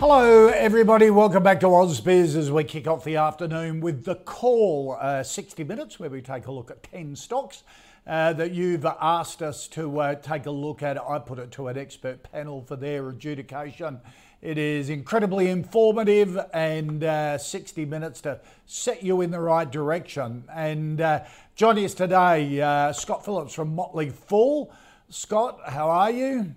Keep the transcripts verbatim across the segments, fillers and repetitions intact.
Hello everybody, welcome back to Ozbiz as we kick off the afternoon with The Call, uh, sixty minutes, where we take a look at ten stocks uh, that you've asked us to uh, take a look at. I put it to an expert panel for their adjudication. It is incredibly informative and uh, sixty minutes to set you in the right direction. And uh, joining us today, uh, Scott Phillips from Motley Fool. Scott, how are you?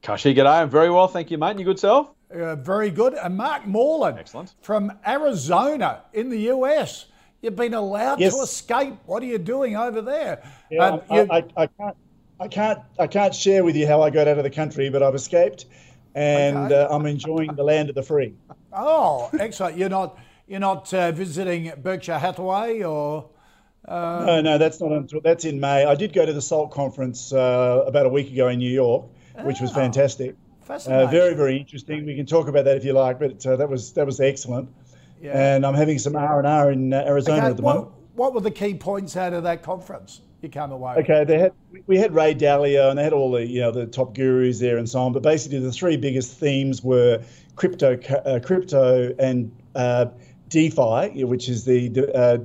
Kashi, g'day. I'm very well, thank you, mate. And your good self? Uh, very good. And Mark Moreland, excellent, from Arizona in the U S. You've been allowed yes. to escape. What are you doing over there? Yeah, um, I, you... I, I can't, I can't, I can't share with you how I got out of the country, but I've escaped, and okay. uh, I'm enjoying the land of the free. Oh, excellent! You're not, you're not uh, visiting Berkshire Hathaway or? Uh... No, no, that's not until that's in May. I did go to the SALT Conference uh, about a week ago in New York, oh. which was fantastic. Uh, very, very interesting. We can talk about that if you like, but uh, that was that was excellent. Yeah. And I'm having some R and R in uh, Arizona okay, at the what, moment. What were the key points out of that conference you came away with? Okay, they had, we had Ray Dalio and they had all the you know the top gurus there and so on, but basically the three biggest themes were crypto uh, crypto, and uh, DeFi, which is the uh,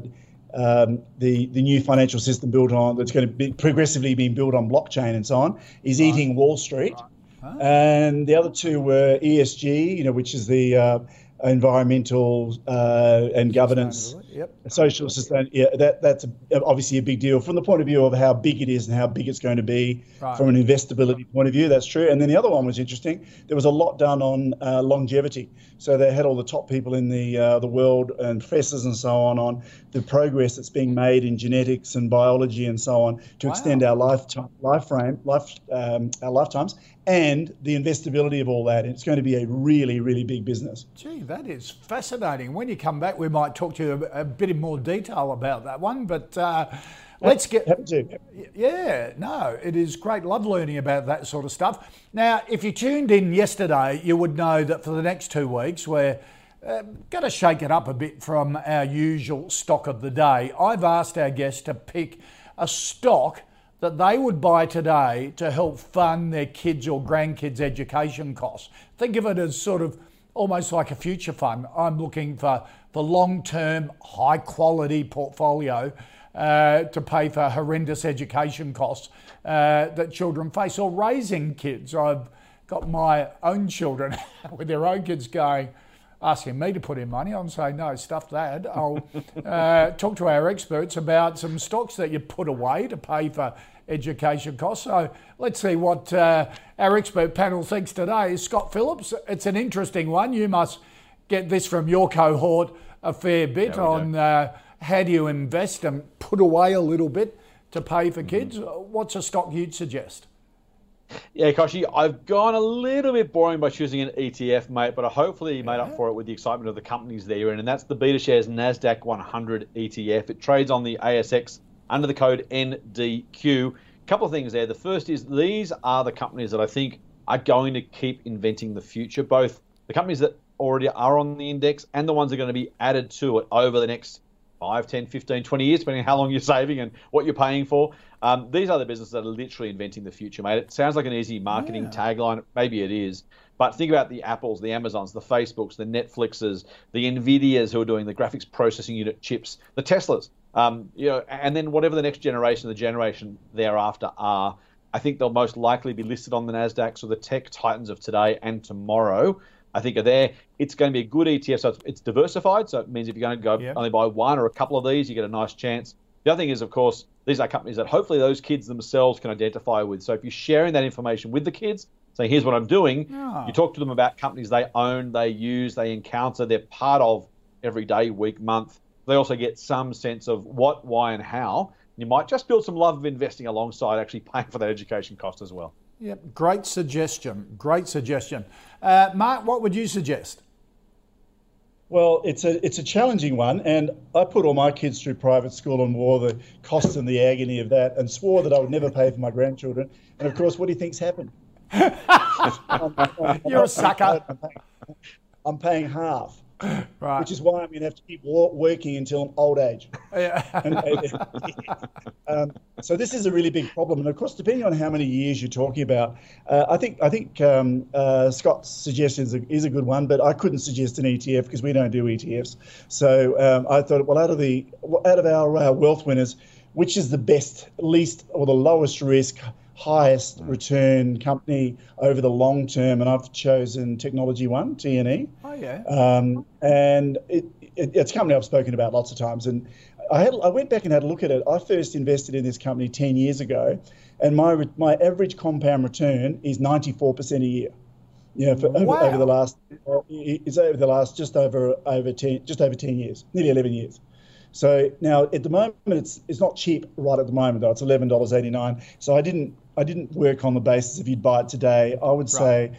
um, the the new financial system built on, that's going to be progressively being built on blockchain and so on, is right. eating Wall Street. Right. Huh? And the other two were E S G, you know, which is the uh, environmental uh, and governance, yep. social sustain. Yeah, that that's a, obviously a big deal from the point of view of how big it is and how big it's going to be right. from an investability point of view. That's true. And then the other one was interesting. There was a lot done on uh, longevity. So they had all the top people in the uh, the world and professors and so on on the progress that's being made in genetics and biology and so on to wow. extend our lifetime, life frame, life um, our lifetimes. And the investability of all that. It's going to be a really, really big business. Gee, that is fascinating. When you come back, we might talk to you a, a bit in more detail about that one. But uh, let's get... Happy to. Yeah, no, it is great. Love learning about that sort of stuff. Now, if you tuned in yesterday, you would know that for the next two weeks, we're uh, going to shake it up a bit from our usual stock of the day. I've asked our guests to pick a stock that they would buy today to help fund their kids' or grandkids' education costs. Think of it as sort of almost like a future fund. I'm looking for the long-term, high-quality portfolio uh, to pay for horrendous education costs uh, that children face, or raising kids. I've got my own children with their own kids going, asking me to put in money. I'm saying, no, stuff that. I'll uh, talk to our experts about some stocks that you put away to pay for education costs. So let's see what uh, our expert panel thinks today. Scott Phillips, it's an interesting one. You must get this from your cohort a fair bit yeah, on uh, how do you invest and put away a little bit to pay for mm-hmm. kids. What's a stock you'd suggest? Yeah, Kashi, I've gone a little bit boring by choosing an E T F, mate, but I hopefully you made up for it with the excitement of the companies that you're in, and that's the BetaShares NASDAQ one hundred E T F. It trades on the A S X under the code N D Q. A couple of things there. The first is these are the companies that I think are going to keep inventing the future, both the companies that already are on the index and the ones that are going to be added to it over the next five, ten, fifteen, twenty years, depending on how long you're saving and what you're paying for. Um, these are the businesses that are literally inventing the future, mate. It sounds like an easy marketing yeah. tagline. Maybe it is. But think about the Apples, the Amazons, the Facebooks, the Netflixes, the NVIDIAs who are doing the graphics processing unit chips, the Teslas, um, you know, and then whatever the next generation, the generation thereafter are. I think they'll most likely be listed on the NASDAQ, so the tech titans of today and tomorrow, I think, are there. It's going to be a good E T F, so it's diversified, so it means if you're going to go yeah. only buy one or a couple of these, you get a nice chance. The other thing is, of course, these are companies that hopefully those kids themselves can identify with. So if you're sharing that information with the kids, saying, here's what I'm doing, yeah. you talk to them about companies they own, they use, they encounter, they're part of every day, week, month, they also get some sense of what, why, and how. You might just build some love of investing alongside actually paying for that education cost as well. Yeah, great suggestion. Great suggestion. Uh, Mark, what would you suggest? Well, it's a it's a challenging one, and I put all my kids through private school and wore the cost and the agony of that, and swore that I would never pay for my grandchildren. And of course, what do you think's happened? You're a sucker. I'm paying, I'm paying half, right? Which is why I'm going to have to keep working until old age. Yeah. And, yeah. Um, so this is a really big problem, and of course, depending on how many years you're talking about, uh, I think I think um, uh, Scott's suggestion is a, is a good one, but I couldn't suggest an E T F because we don't do E T Fs. So um, I thought, well, out of the out of our uh, wealth winners, which is the best, least, or the lowest risk, highest return company over the long term? And I've chosen Technology One, T N E. Oh yeah. Um, and it, it, it's a company I've spoken about lots of times. And I had I went back and had a look at it. I first invested in this company ten years ago, and my my average compound return is ninety-four percent a year. Yeah, you know, for over, wow. over the last it's over the last just over over ten just over ten years, nearly eleven years. So now at the moment it's it's not cheap right at the moment though. It's eleven dollars eighty-nine. So I didn't I didn't work on the basis if you'd buy it today. I would say right.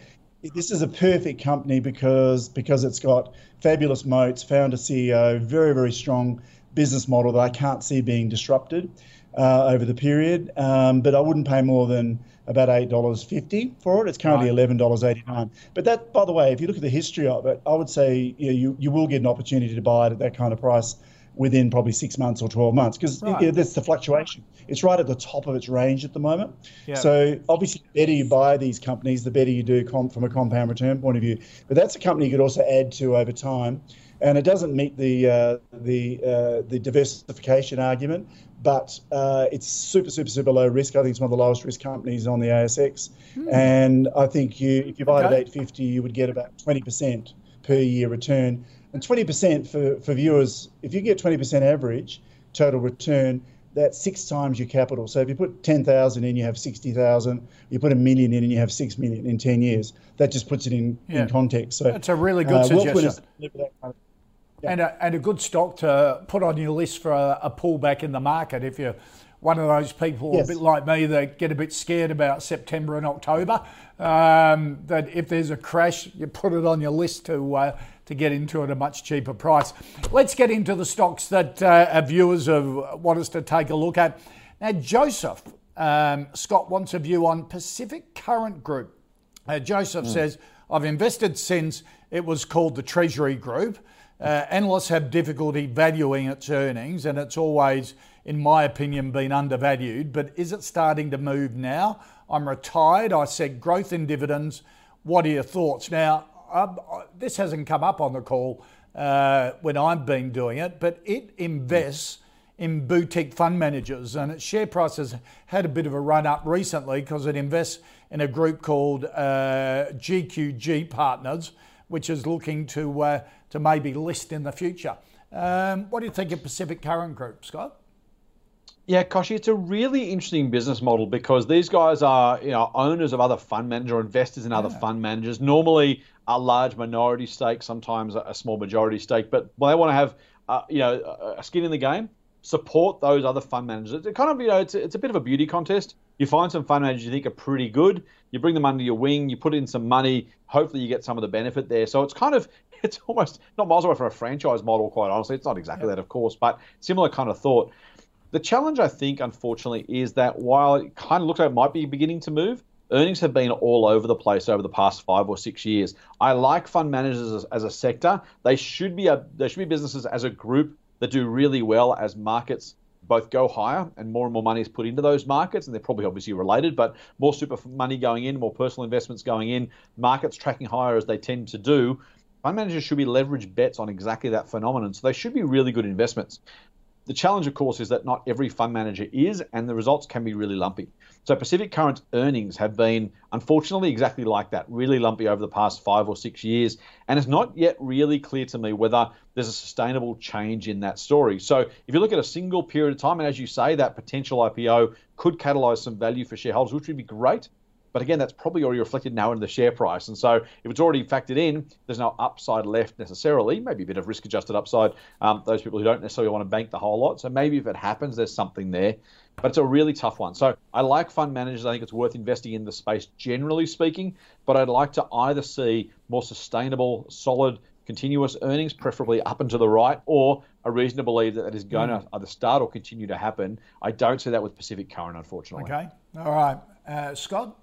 This is a perfect company because because it's got fabulous moats, founder C E O, very very strong business model that I can't see being disrupted uh, over the period. Um, but I wouldn't pay more than about eight dollars fifty for it. It's currently right. eleven dollars eighty-nine. But that, by the way, if you look at the history of it, I would say you know, you, you will get an opportunity to buy it at that kind of price within probably six months or twelve months, because right. you know, that's the fluctuation. It's right at the top of its range at the moment. Yeah. So obviously the better you buy these companies, the better you do comp from a compound return point of view. But that's a company you could also add to over time. And it doesn't meet the uh, the uh, the diversification argument, but uh, it's super, super, super low risk. I think it's one of the lowest risk companies on the A S X. Mm. And I think you if you buy okay. it at eight fifty, you would get about twenty percent per year return. And twenty percent for, for viewers, if you get twenty percent average total return, that's six times your capital. So if you put ten thousand in, you have sixty thousand. You put a million in and you have six million in ten years. That just puts it in, yeah. in context. So it's a really good uh, suggestion. We'll yeah. and, a, and a good stock to put on your list for a, a pullback in the market if you're one of those people yes. a bit like me that get a bit scared about September and October, um, that if there's a crash, you put it on your list to uh, to get into at a much cheaper price. Let's get into the stocks that uh, our viewers have, want us to take a look at. Now, Joseph, um, Scott wants a view on Pacific Current Group. Uh, Joseph mm. says, I've invested since it was called the Treasury Group. Uh, analysts have difficulty valuing its earnings, and it's always, in my opinion, been undervalued, but is it starting to move now? I'm retired. I said growth in dividends. What are your thoughts? Now, I'm, this hasn't come up on the call uh, when I've been doing it, but it invests in boutique fund managers, and its share price has had a bit of a run up recently because it invests in a group called uh, G Q G Partners, which is looking to, uh, to maybe list in the future. Um, what do you think of Pacific Current Group, Scott? Yeah, Koshi, it's a really interesting business model because these guys are, you know, owners of other fund managers or investors in other yeah. fund managers. Normally, a large minority stake, sometimes a small majority stake, but they want to have, uh, you know, a skin in the game. Support those other fund managers. It kind of, you know, it's it's a bit of a beauty contest. You find some fund managers you think are pretty good. You bring them under your wing. You put in some money. Hopefully, you get some of the benefit there. So it's kind of, it's almost not miles away from a franchise model. Quite honestly, it's not exactly yeah. that, of course, but similar kind of thought. The challenge, I think, unfortunately, is that while it kind of looks like it might be beginning to move, earnings have been all over the place over the past five or six years. I like fund managers as, as a sector. They should be a, they should be businesses as a group that do really well as markets both go higher and more and more money is put into those markets, and they're probably obviously related, but more super money going in, more personal investments going in, markets tracking higher as they tend to do. Fund managers should be leveraged bets on exactly that phenomenon, so they should be really good investments. The challenge, of course, is that not every fund manager is, and the results can be really lumpy. So Pacific Current's earnings have been, unfortunately, exactly like that, really lumpy over the past five or six years. And it's not yet really clear to me whether there's a sustainable change in that story. So if you look at a single period of time, and as you say, that potential I P O could catalyze some value for shareholders, which would be great. But again, that's probably already reflected now in the share price. And so if it's already factored in, there's no upside left necessarily, maybe a bit of risk-adjusted upside, um, those people who don't necessarily want to bank the whole lot. So maybe if it happens, there's something there. But it's a really tough one. So I like fund managers. I think it's worth investing in the space, generally speaking. But I'd like to either see more sustainable, solid, continuous earnings, preferably up and to the right, or a reason to believe that that is going to either start or continue to happen. I don't see that with Pacific Current, unfortunately. Okay. All right. Uh, Scott?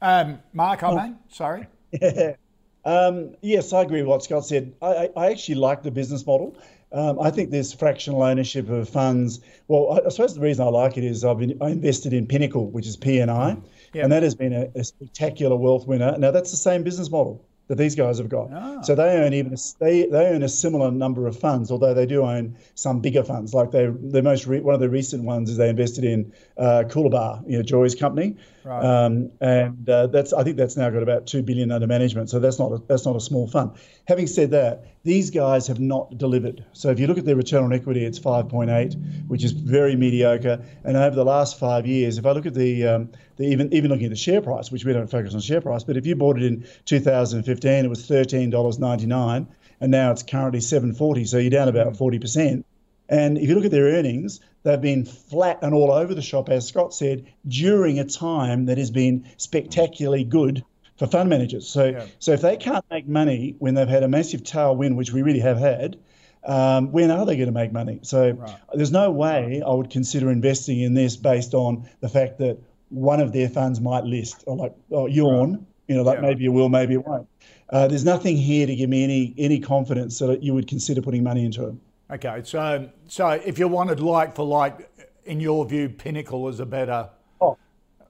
Um, Mark, I oh. mean, sorry. Yeah. Um, yes, I agree with what Scott said. I, I actually like the business model. Um, I think this fractional ownership of funds, well, I, I suppose the reason I like it is I've been, I invested in Pinnacle, which is P and I, yeah. and that has been a, a spectacular wealth winner. Now, that's the same business model that these guys have got. Ah. So they own even they they own a similar number of funds, although they do own some bigger funds. Like they the most re, one of the recent ones is they invested in uh, Coolabah, you know, Joy's company, right. um, and uh, that's I think that's now got about two billion under management. So that's not a, that's not a small fund. Having said that, these guys have not delivered. So if you look at their return on equity, it's five point eight, which is very mediocre. And over the last five years, if I look at the um, the even even looking at the share price, which we don't focus on share price, but if you bought it in two thousand fifteen. It was thirteen dollars ninety-nine, and now it's currently seven dollars forty, so you're down about forty percent. And if you look at their earnings, they've been flat and all over the shop, as Scott said, during a time that has been spectacularly good for fund managers. So, yeah. so if they can't make money when they've had a massive tailwind, which we really have had, um, when are they going to make money? So right. there's no way I would consider investing in this based on the fact that one of their funds might list, or like or yawn, right. you know, like yeah. maybe it will, maybe it won't. Uh, there's nothing here to give me any any confidence that you would consider putting money into it. Okay, so so if you wanted like for like, in your view, Pinnacle is a better oh,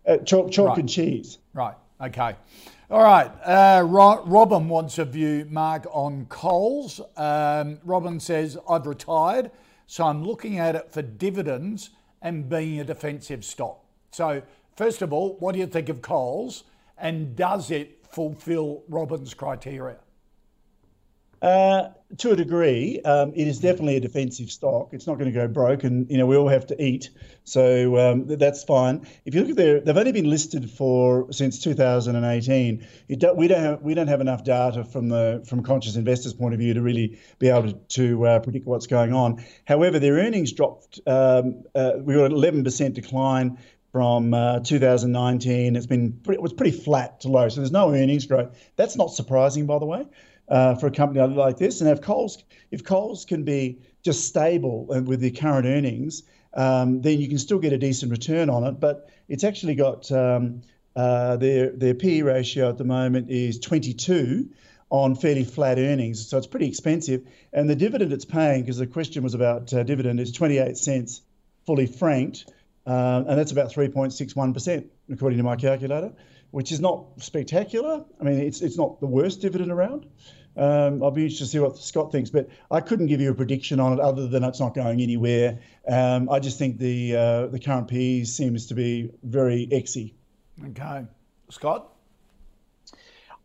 uh, chalk chalk right. and cheese. Right. Okay. All right. Uh, Ro- Robin wants a view, Mark, on Coles. Um, Robin says, "I've retired, so I'm looking at it for dividends and being a defensive stock." So first of all, what do you think of Coles, and does it fulfill Robin's criteria? Uh, to a degree, um, it is definitely a defensive stock. It's not going to go broke, and you know we all have to eat, so um, that's fine. If you look at their, they've only been listed for since two thousand eighteen. It don't, we don't have, we don't have enough data from the from conscious investors' point of view to really be able to, to uh, predict what's going on. However, their earnings dropped. Um, uh, we got an eleven percent decline from uh, two thousand nineteen. It's been pretty, it was pretty flat to low, so there's no earnings growth. That's not surprising, by the way, uh, for a company like this. And if Coles, if Coles can be just stable with the current earnings, um, then you can still get a decent return on it. But it's actually got um, uh, their their P E ratio at the moment is twenty-two on fairly flat earnings, so it's pretty expensive. And the dividend it's paying, because the question was about uh, dividend, is twenty-eight cents fully franked. Uh, and that's about three point six one percent, according to my calculator, which is not spectacular. I mean, it's it's not the worst dividend around. Um, I'll be interested to see what Scott thinks, but I couldn't give you a prediction on it other than it's not going anywhere. Um, I just think the uh, the current P E seems to be very exy. Okay. Scott?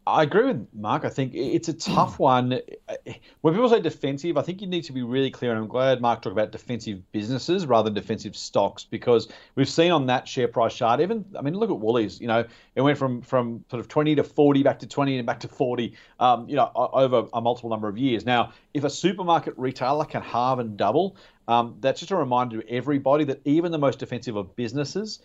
I agree with Mark. I think it's a tough one. When people say defensive, I think you need to be really clear, and I'm glad Mark talked about defensive businesses rather than defensive stocks, because we've seen on that share price chart, even, I mean, look at Woolies, you know, it went from, from sort of twenty to forty, back to twenty and back to forty, um, you know, over a multiple number of years. Now, if a supermarket retailer can halve and double, um, that's just a reminder to everybody that even the most defensive of businesses,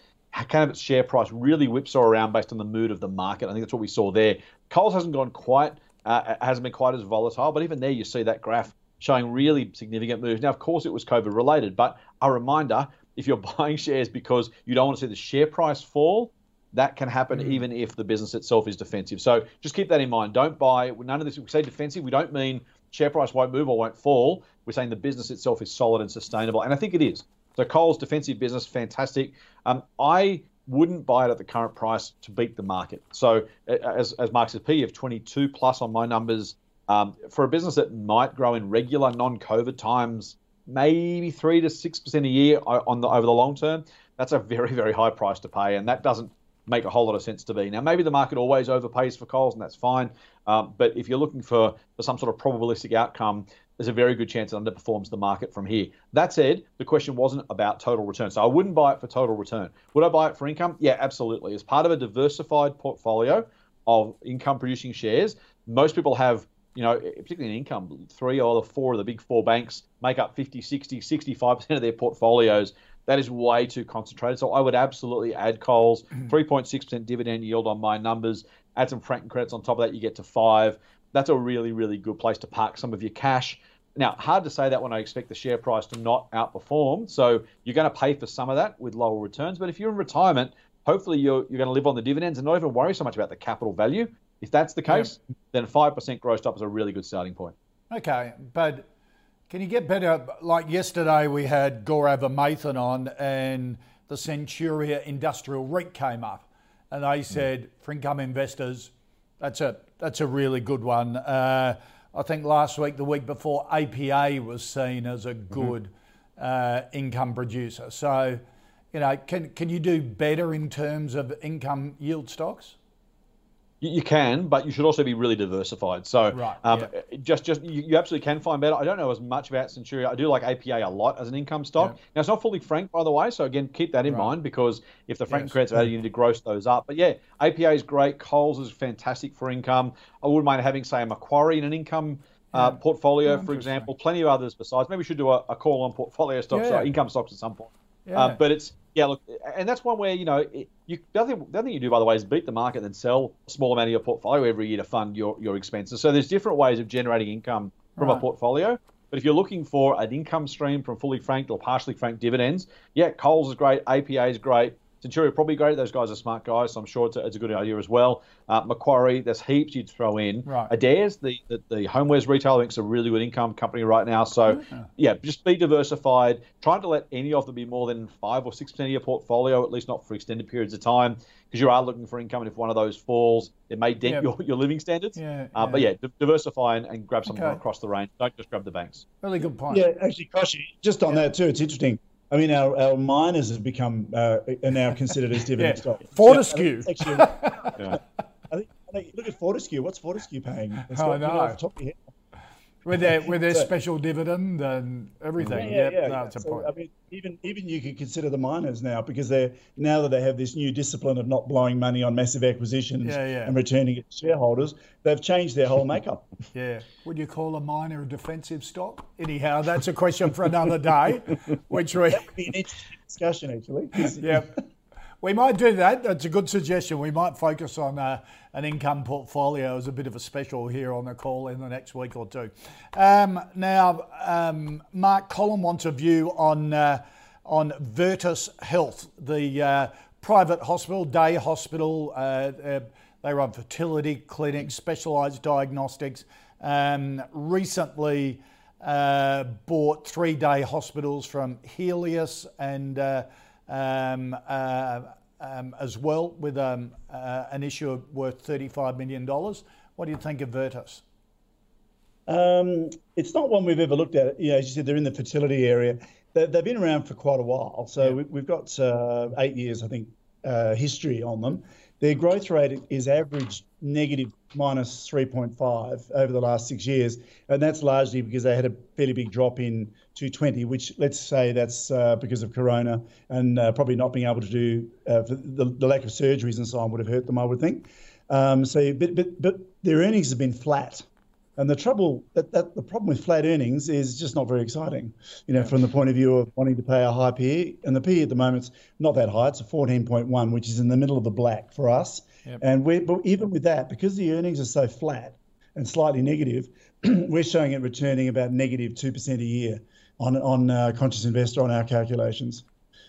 kind of its share price really whipsaw around based on the mood of the market. I think that's what we saw there. Coles hasn't gone quite, uh, hasn't been quite as volatile, but even there you see that graph showing really significant moves. Now, of course, it was COVID related, but a reminder, if you're buying shares because you don't want to see the share price fall, that can happen mm-hmm. even if the business itself is defensive. So just keep that in mind. Don't buy, none of this, we say defensive, we don't mean share price won't move or won't fall. We're saying the business itself is solid and sustainable, and I think it is. So Coles, defensive business, fantastic. Um, I wouldn't buy it at the current price to beat the market. So as as Mark says, P E of twenty-two plus on my numbers, um, for a business that might grow in regular non-COVID times, maybe three to six percent a year on the, over the long term, that's a very, very high price to pay, and that doesn't make a whole lot of sense to me. Now, maybe the market always overpays for Coles, and that's fine. Um, but if you're looking for, for some sort of probabilistic outcome, there's a very good chance it underperforms the market from here. That said, the question wasn't about total return. So I wouldn't buy it for total return. Would I buy it for income? Yeah, absolutely. As part of a diversified portfolio of income-producing shares, most people have, you know, particularly in income, three or four of the big four banks make up fifty, sixty, sixty-five percent of their portfolios. That is way too concentrated. So I would absolutely add Coles, three point six percent dividend yield on my numbers. Add some franking credits on top of that, you get to five. That's a really, really good place to park some of your cash. Now, hard to say that when I expect the share price to not outperform. So you're going to pay for some of that with lower returns. But if you're in retirement, hopefully you're, you're going to live on the dividends and not even worry so much about the capital value. If that's the case, yeah. then five percent grossed up is a really good starting point. Okay, but can you get better? Like yesterday, we had Gaurav Mathan on and the Centuria Industrial REIT came up. And they said, mm. for income investors, that's a that's a really good one. Uh, I think last week, the week before, A P A was seen as a good mm-hmm. uh, income producer. So, you know, can can you do better in terms of income yield stocks? You can, but you should also be really diversified. So right, um, yeah. just, just you, you absolutely can find better. I don't know as much about Centuria. I do like A P A a lot as an income stock. Yeah. Now, it's not fully franked, by the way. So, again, keep that in right. mind because if the franking yes. credits are added, you need to gross those up. But, yeah, A P A is great. Coles is fantastic for income. I wouldn't mind having, say, a Macquarie in an income yeah. uh, portfolio, for example. Plenty of others besides. Maybe we should do a, a call on portfolio stocks yeah. or income stocks at some point. Yeah. Uh, but it's... Yeah, look, and that's one where, you know, it, you, the, other thing, the other thing you do, by the way, is beat the market and then sell a small amount of your portfolio every year to fund your, your expenses. So there's different ways of generating income from right. a portfolio. But if you're looking for an income stream from fully franked or partially franked dividends, yeah, Coles is great, A P A is great, Centuria probably great. Those guys are smart guys, so I'm sure it's a, it's a good idea as well. Uh, Macquarie, there's heaps you'd throw in. Right. Adairs, the, the, the homewares retailer, is a really good income company right now. So, yeah. yeah, just be diversified. Try to let any of them be more than five or six percent of your portfolio, at least not for extended periods of time, because you are looking for income, and if one of those falls, it may dent yeah. your, your living standards. Yeah, uh, yeah. But, yeah, diversify and, and grab something okay. across the range. Don't just grab the banks. Really good point. Yeah, actually, Koshy, just on yeah. that too, it's interesting. I mean, our, our miners have become uh, are now considered as dividend yeah. stock. Fortescue. So, actually, yeah. I think, I think, look at Fortescue. What's Fortescue paying? It's oh, got, no. You know, off the top of your head. With their with their so, special dividend and everything. Yeah, yep. yeah, no, it's yeah. a so, point. I mean, even even you could consider the miners now because they're now that they have this new discipline of not blowing money on massive acquisitions yeah, yeah. and returning it to shareholders, they've changed their whole makeup. yeah. Would you call a miner a defensive stock? Anyhow, that's a question for another day. Which we... That would be an interesting discussion, actually. yeah. We might do that. That's a good suggestion. We might focus on uh, an income portfolio as a bit of a special here on the call in the next week or two. Um, now, um, Mark, Colin wants a view on uh, on Virtus Health, the uh, private hospital, day hospital. Uh, uh, they run fertility clinics, specialised diagnostics. Um, recently uh, bought three-day hospitals from Helios and... Uh, Um, uh, um, as well with um, uh, an issue worth thirty-five million dollars. What do you think of Virtus? Um, it's not one we've ever looked at. You know, as you said, they're in the fertility area. They, they've been around for quite a while. So yeah. we, we've got uh, eight years, I think, uh, history on them. Their growth rate is average negative minus three point five over the last six years. And that's largely because they had a fairly big drop in two twenty, which let's say that's uh, because of Corona and uh, probably not being able to do uh, the, the lack of surgeries and so on would have hurt them, I would think. Um, so, but, but, but their earnings have been flat. And the trouble that, that the problem with flat earnings is just not very exciting, you know, from the point of view of wanting to pay a high P E. And the P E at the moment's not that high; it's a fourteen point one, which is in the middle of the black for us. Yep. And we, but even with that, because the earnings are so flat and slightly negative, we're showing it returning about negative two percent a year on on uh, Conscious Investor on our calculations.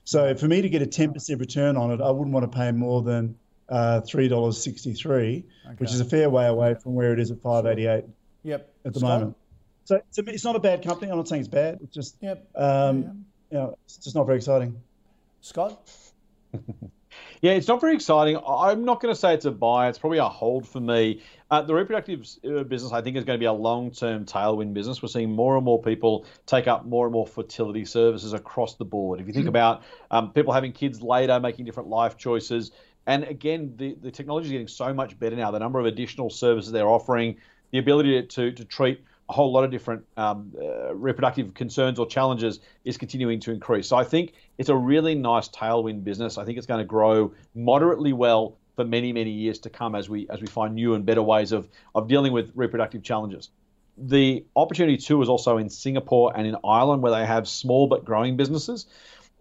So for me to get a ten percent return on it, I wouldn't want to pay more than uh, three dollars sixty-three, okay. which is a fair way away from where it is at five eighty-eight. Yep. At the Scott. moment. So it's, it's not a bad company. I'm not saying it's bad. It's just, yep. um, yeah. you know, it's just not very exciting. Scott? yeah, it's not very exciting. I'm not going to say it's a buy. It's probably a hold for me. Uh, the reproductive business, I think, is going to be a long-term tailwind business. We're seeing more and more people take up more and more fertility services across the board. If you think about um, people having kids later, making different life choices. And again, the, the technology is getting so much better now. The number of additional services they're offering, the ability to, to treat a whole lot of different um, uh, reproductive concerns or challenges, is continuing to increase. So I think it's a really nice tailwind business. I think it's going to grow moderately well for many, many years to come as we as we find new and better ways of of dealing with reproductive challenges. The opportunity too is also in Singapore and in Ireland, where they have small but growing businesses.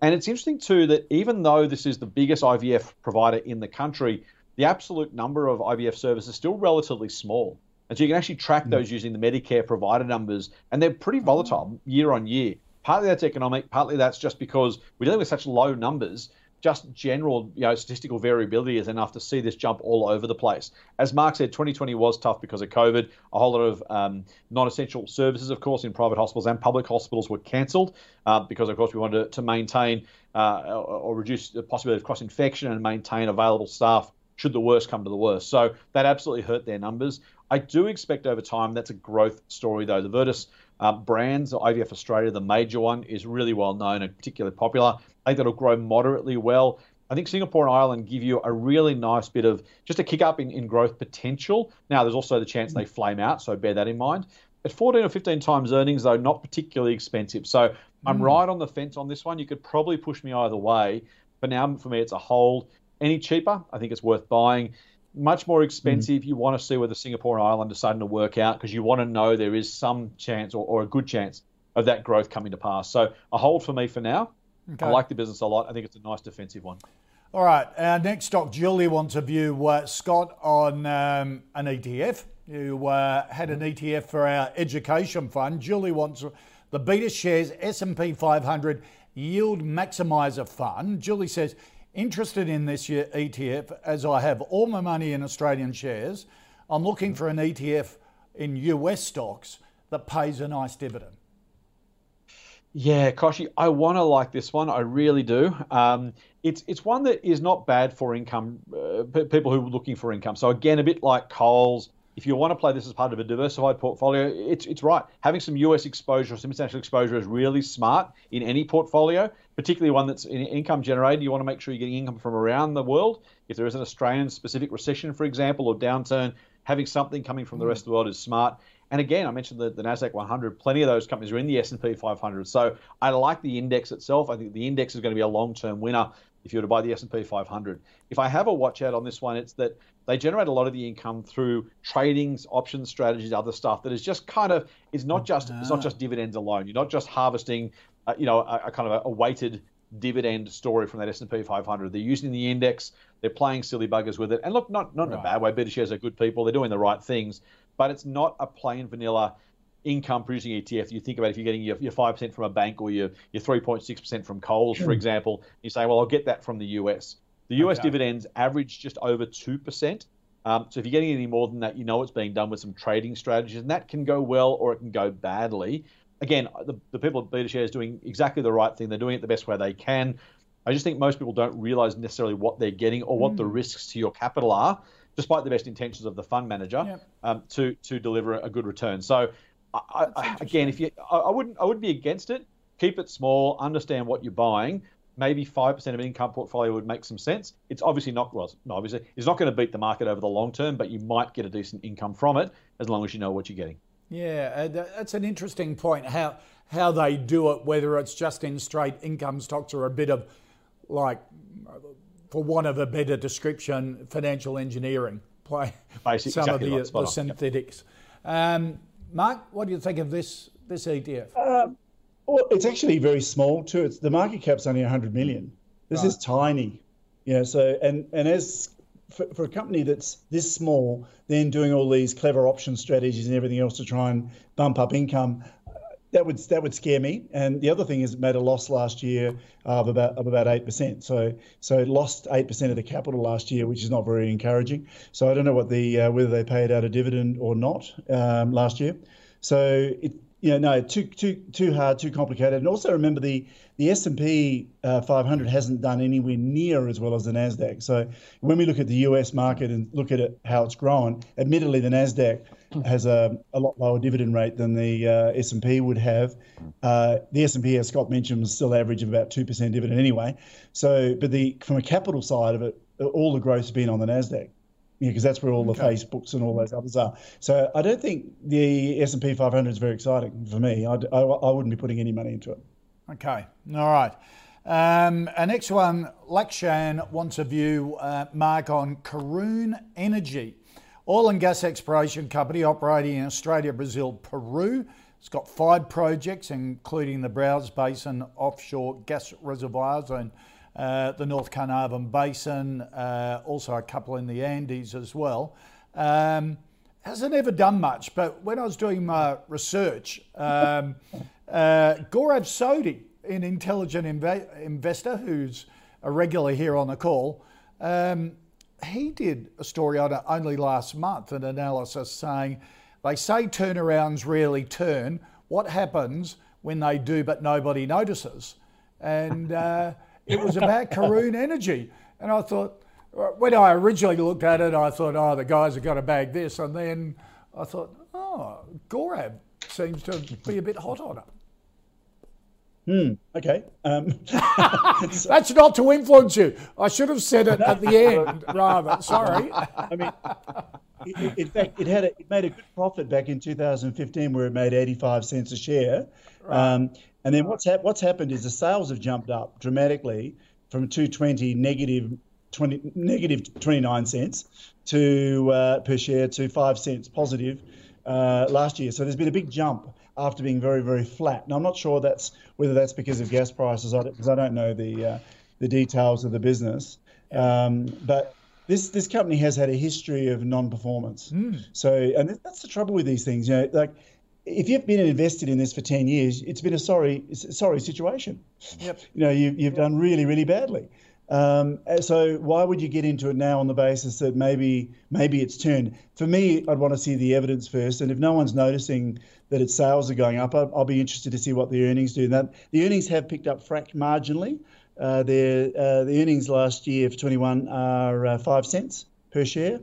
And it's interesting too that even though this is the biggest I V F provider in the country, the absolute number of I V F services is still relatively small. And so you can actually track those using the Medicare provider numbers, and they're pretty volatile year on year. Partly that's economic, partly that's just because we're dealing with such low numbers. Just general, you know, statistical variability is enough to see this jump all over the place. As Mark said, twenty twenty was tough because of COVID. A whole lot of um, non-essential services, of course, in private hospitals and public hospitals were cancelled uh, because, of course, we wanted to, to maintain uh, or reduce the possibility of cross-infection and maintain available staff should the worst come to the worst. So that absolutely hurt their numbers. I do expect over time that's a growth story, though. The Virtus uh, brands, I V F Australia, the major one, is really well known and particularly popular. I think that'll grow moderately well. I think Singapore and Ireland give you a really nice bit of just a kick up in, in growth potential. Now, there's also the chance they flame out, so bear that in mind. At fourteen or fifteen times earnings, though, not particularly expensive. So I'm mm. right on the fence on this one. You could probably push me either way. For now, for me, it's a hold. Any cheaper, I think it's worth buying. Much more expensive, mm. you want to see whether Singapore and Ireland are starting to work out, because you want to know there is some chance or, or a good chance of that growth coming to pass. So a hold for me for now. Okay. I like the business a lot. I think it's a nice defensive one. All right. Our next stock, Julie wants a view, uh, Scott, on um, an E T F. You uh, had an E T F for our education fund. Julie wants the BetaShares S and P five hundred Yield Maximizer Fund. Julie says, interested in this year E T F as I have all my money in Australian shares. I'm looking for an E T F in U S stocks that pays a nice dividend. Yeah, Koshi, I want to like this one. I really do. Um, it's it's one that is not bad for income, uh, p- people who are looking for income. So again, a bit like Coles, if you want to play this as part of a diversified portfolio, it's it's right. Having some U S exposure or some international exposure is really smart in any portfolio, particularly one that's income generated. You want to make sure you're getting income from around the world. If there is an Australian-specific recession, for example, or downturn, having something coming from the rest of the world is smart. And again, I mentioned the, the NASDAQ one hundred. Plenty of those companies are in the S and P five hundred. So I like the index itself. I think the index is going to be a long-term winner if you were to buy the S and P five hundred. If I have a watch out on this one, it's that they generate a lot of the income through tradings, options, strategies, other stuff that is just kind of, it's not just, it's not just dividends alone. You're not just harvesting, uh, you know, a, a kind of a, a weighted dividend story from that S and P five hundred. They're using the index. They're playing silly buggers with it. And look, not, not right. in a bad way. BetaShares are good people. They're doing the right things. But it's not a plain vanilla income-producing E T F. You think about if you're getting your, your five percent from a bank or your, your three point six percent from Coles, for example. You say, well, I'll get that from the U S. The U S okay. dividends average just over two percent. Um, so if you're getting any more than that, you know it's being done with some trading strategies. And that can go well or it can go badly. Again, the, the people at BetaShares doing exactly the right thing. They're doing it the best way they can. I just think most people don't realize necessarily what they're getting or what mm. the risks to your capital are, despite the best intentions of the fund manager, yep. um, to to deliver a good return. So, I, I, again, if you, I, I wouldn't, I wouldn't be against it. Keep it small. Understand what you're buying. Maybe five percent of an income portfolio would make some sense. It's obviously not well, no, obviously it's not going to beat the market over the long term, but you might get a decent income from it as long as you know what you're getting. Yeah, that's an interesting point. How how they do it, whether it's just in straight income stocks or a bit of like, for want of a better description, financial engineering, play Basic, some exactly of the, right, the synthetics. Yep. Um, Mark, what do you think of this this E T F? Uh, well, it's actually very small too. It's, the market cap's only one hundred million. This right. is tiny. Yeah. So and and as for, for a company that's this small, then doing all these clever option strategies and everything else to try and bump up income, That would that would scare me. And the other thing is, it made a loss last year of about of about eight percent. So so it lost eight percent of the capital last year, which is not very encouraging. So I don't know what the uh, whether they paid out a dividend or not um, last year. So it you know no too too too hard, too complicated. And also remember the the S and P five hundred hasn't done anywhere near as well as the NASDAQ. So when we look at the U S market and look at it, how it's grown, admittedly the NASDAQ has a, a lot lower dividend rate than the uh, S and P would have. Uh, the S and P, as Scott mentioned, was still average of about two percent dividend anyway. So, but the from a capital side of it, all the growth has been on the NASDAQ. because that's where all okay. the Facebooks and all those others are. So I don't think the S and P five hundred is very exciting for me. I'd, I, I wouldn't be putting any money into it. Okay. All right. Um, our next one, Lakshan wants a view, uh, Mark, on Karoon Energy. Oil and gas exploration company operating in Australia, Brazil, Peru. It's got five projects, including the Browse Basin offshore gas reservoirs and uh, the North Carnarvon Basin, uh, also a couple in the Andes as well. Um, hasn't ever done much, but when I was doing my research, um, uh, Gaurav Sodhi, an intelligent inv- investor who's a regular here on the call, um, he did a story on it only last month, an analysis saying, they say turnarounds rarely turn. What happens when they do but nobody notices? And uh, it was about Karoon Energy. And I thought, when I originally looked at it, I thought, oh, the guys have got to bag this. And then I thought, oh, Gaurav seems to be a bit hot on it. Hmm. Okay. Um, so, that's not to influence you. I should have said it no, at the end, rather. Sorry. I mean, it, in fact, it had a, it made a good profit back in two thousand fifteen, where it made eighty-five cents a share. Right. Um, and then what's hap- what's happened is the sales have jumped up dramatically from two twenty negative twenty negative twenty-nine cents to uh, per share to five cents positive uh, last year. So there's been a big jump after being very, very flat. Now, I'm not sure that's whether that's because of gas prices, because I don't know the uh, the details of the business. Um, but this this company has had a history of non-performance. Mm. So, and that's the trouble with these things. You know, like if you've been invested in this for ten years, it's been a sorry sorry situation. Yep. You know, you, you've done really, really badly. Um, so why would you get into it now on the basis that maybe maybe it's turned? For me, I'd want to see the evidence first. And if no one's noticing that its sales are going up, I'll, I'll be interested to see what the earnings do. That the earnings have picked up frac marginally. Uh, their uh, the earnings last year for twenty-one are uh, five cents per share.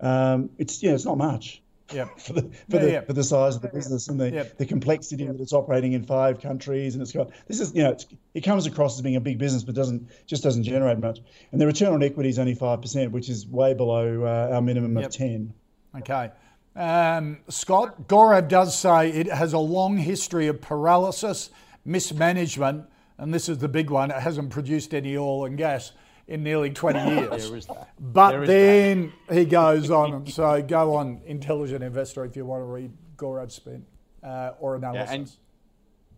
Um, it's you know, it's not much. Yeah, for the for yeah, the yeah. for the size of the business and the, yeah. the complexity yeah. that it's operating in five countries, and it's got this is you know it's, it comes across as being a big business, but doesn't just doesn't generate much. And the return on equity is only five percent, which is way below uh, our minimum yep. of ten. Okay, um, Scott, Gaurav does say it has a long history of paralysis, mismanagement, and this is the big one. It hasn't produced any oil and gas in nearly twenty years. There is that. But there is then that. He goes on. And so go on, intelligent investor, if you want to read Gaurav's spin uh, or analysis. Yeah, and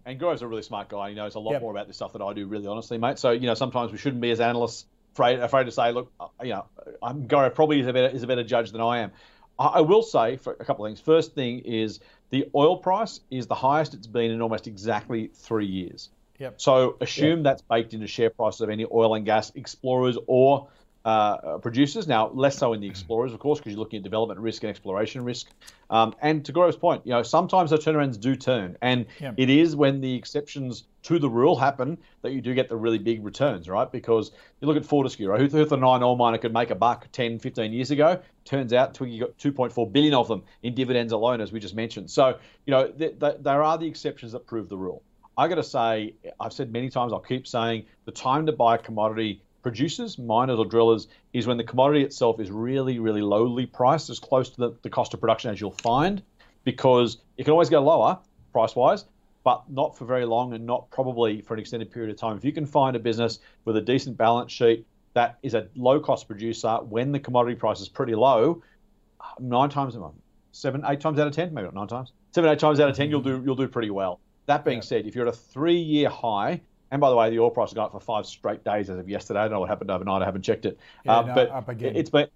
and Gaurav's a really smart guy. He knows a lot yep. more about this stuff than I do, really honestly, mate. So, you know, sometimes we shouldn't be as analysts afraid, afraid to say, look, you know, I'm, Gaurav probably is a, better, is a better judge than I am. I, I will say for a couple of things. First thing is the oil price is the highest it's been in almost exactly three years. Yep. So assume yep. that's baked into share prices of any oil and gas explorers or uh, producers. Now, less so in the explorers, of course, because you're looking at development risk and exploration risk. Um, and to Gaurav's point, you know, sometimes the turnarounds do turn. And yep. it is when the exceptions to the rule happen that you do get the really big returns, right? Because you look at Fortescue, right? Who, who thought an iron ore miner could make a buck ten, fifteen years ago? Turns out Twiggy got two point four billion dollars of them in dividends alone, as we just mentioned. So, you know, th- th- there are the exceptions that prove the rule. I got to say, I've said many times, I'll keep saying, the time to buy commodity producers, miners or drillers is when the commodity itself is really, really lowly priced, as close to the, the cost of production as you'll find, because it can always go lower price-wise, but not for very long and not probably for an extended period of time. If you can find a business with a decent balance sheet that is a low-cost producer when the commodity price is pretty low, nine times a month, seven, eight times out of ten, maybe not nine times, seven, eight times out of ten, you'll do you'll do pretty well. That being said, if you're at a three-year high, and by the way, the oil price has gone up for five straight days as of yesterday. I don't know what happened overnight. I haven't checked it. Yeah, uh, no, but up again. It's been,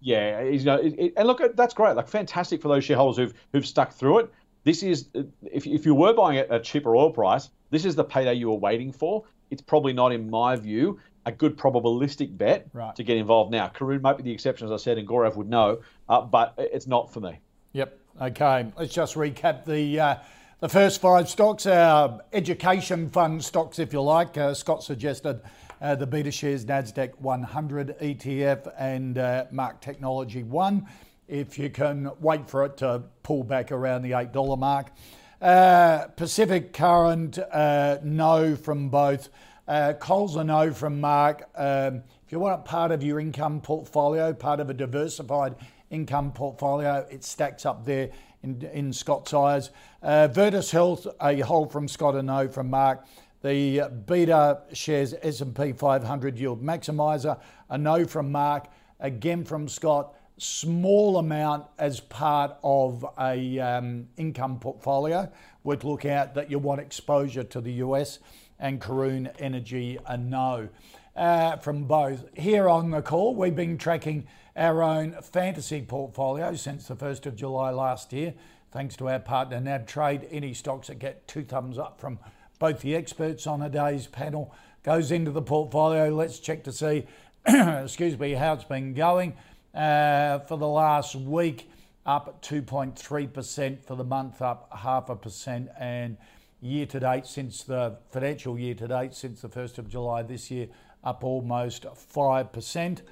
yeah. You know, it, it, and look, that's great. Like, fantastic for those shareholders who've who've stuck through it. This is, if if you were buying at a cheaper oil price, this is the payday you were waiting for. It's probably not, in my view, a good probabilistic bet right. to get involved now. Karoon might be the exception, as I said, and Gaurav would know, uh, but it's not for me. Yep. Okay. Let's just recap the. Uh, The first five stocks are education fund stocks, if you like. Uh, Scott suggested uh, the BetaShares NASDAQ one hundred E T F and uh, Mark Technology One, if you can wait for it to pull back around the eight dollar mark. Uh, Pacific Current, uh, no from both Uh, Coles, I know from Mark, um, if you want part of your income portfolio, part of a diversified income portfolio, it stacks up there in, in Scott's eyes. Uh, Virtus Health, a hold from Scott, I know from Mark. The BetaShares S and P five hundred Yield Maximizer, a no from Mark, again from Scott, small amount as part of a um, income portfolio. Would look out that you want exposure to the U S, and Karoon Energy, a no uh, from both. Here on The Call, we've been tracking our own fantasy portfolio since the first of July last year. Thanks to our partner N A B Trade, any stocks that get two thumbs up from both the experts on a day's panel goes into the portfolio. Let's check to see, excuse me, how it's been going uh, for the last week. Up two point three percent for the month, up half a percent, and year to date since the financial year to date since the first of July this year, up almost five percent.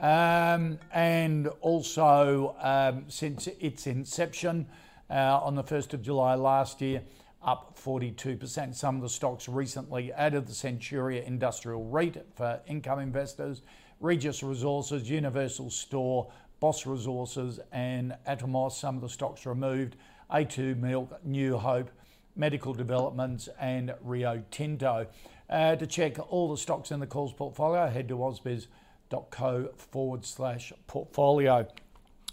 Um, and also um, since its inception uh, on the first of July last year, up forty-two percent. Some of the stocks recently added: the Centuria Industrial REIT for income investors, Regis Resources, Universal Store, Boss Resources, and Atomos. Some of the stocks removed: A two Milk, New Hope, Medical Developments, and Rio Tinto. Uh, to check all the stocks in the Call's portfolio, head to ozbiz.co forward slash portfolio.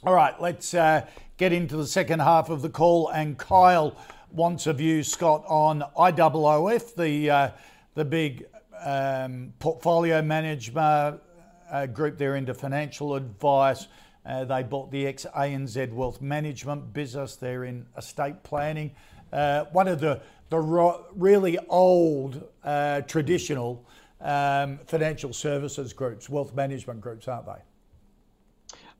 All right, let's uh, get into the second half of The Call, and Kyle wants a view, Scott, on I O O F, the uh, the big um, portfolio management uh, group. They're into financial advice. Uh, they bought the ex-A N Z Wealth Management business. They're in estate planning. Uh, one of the the ro- really old uh, traditional um, financial services groups, wealth management groups, aren't they?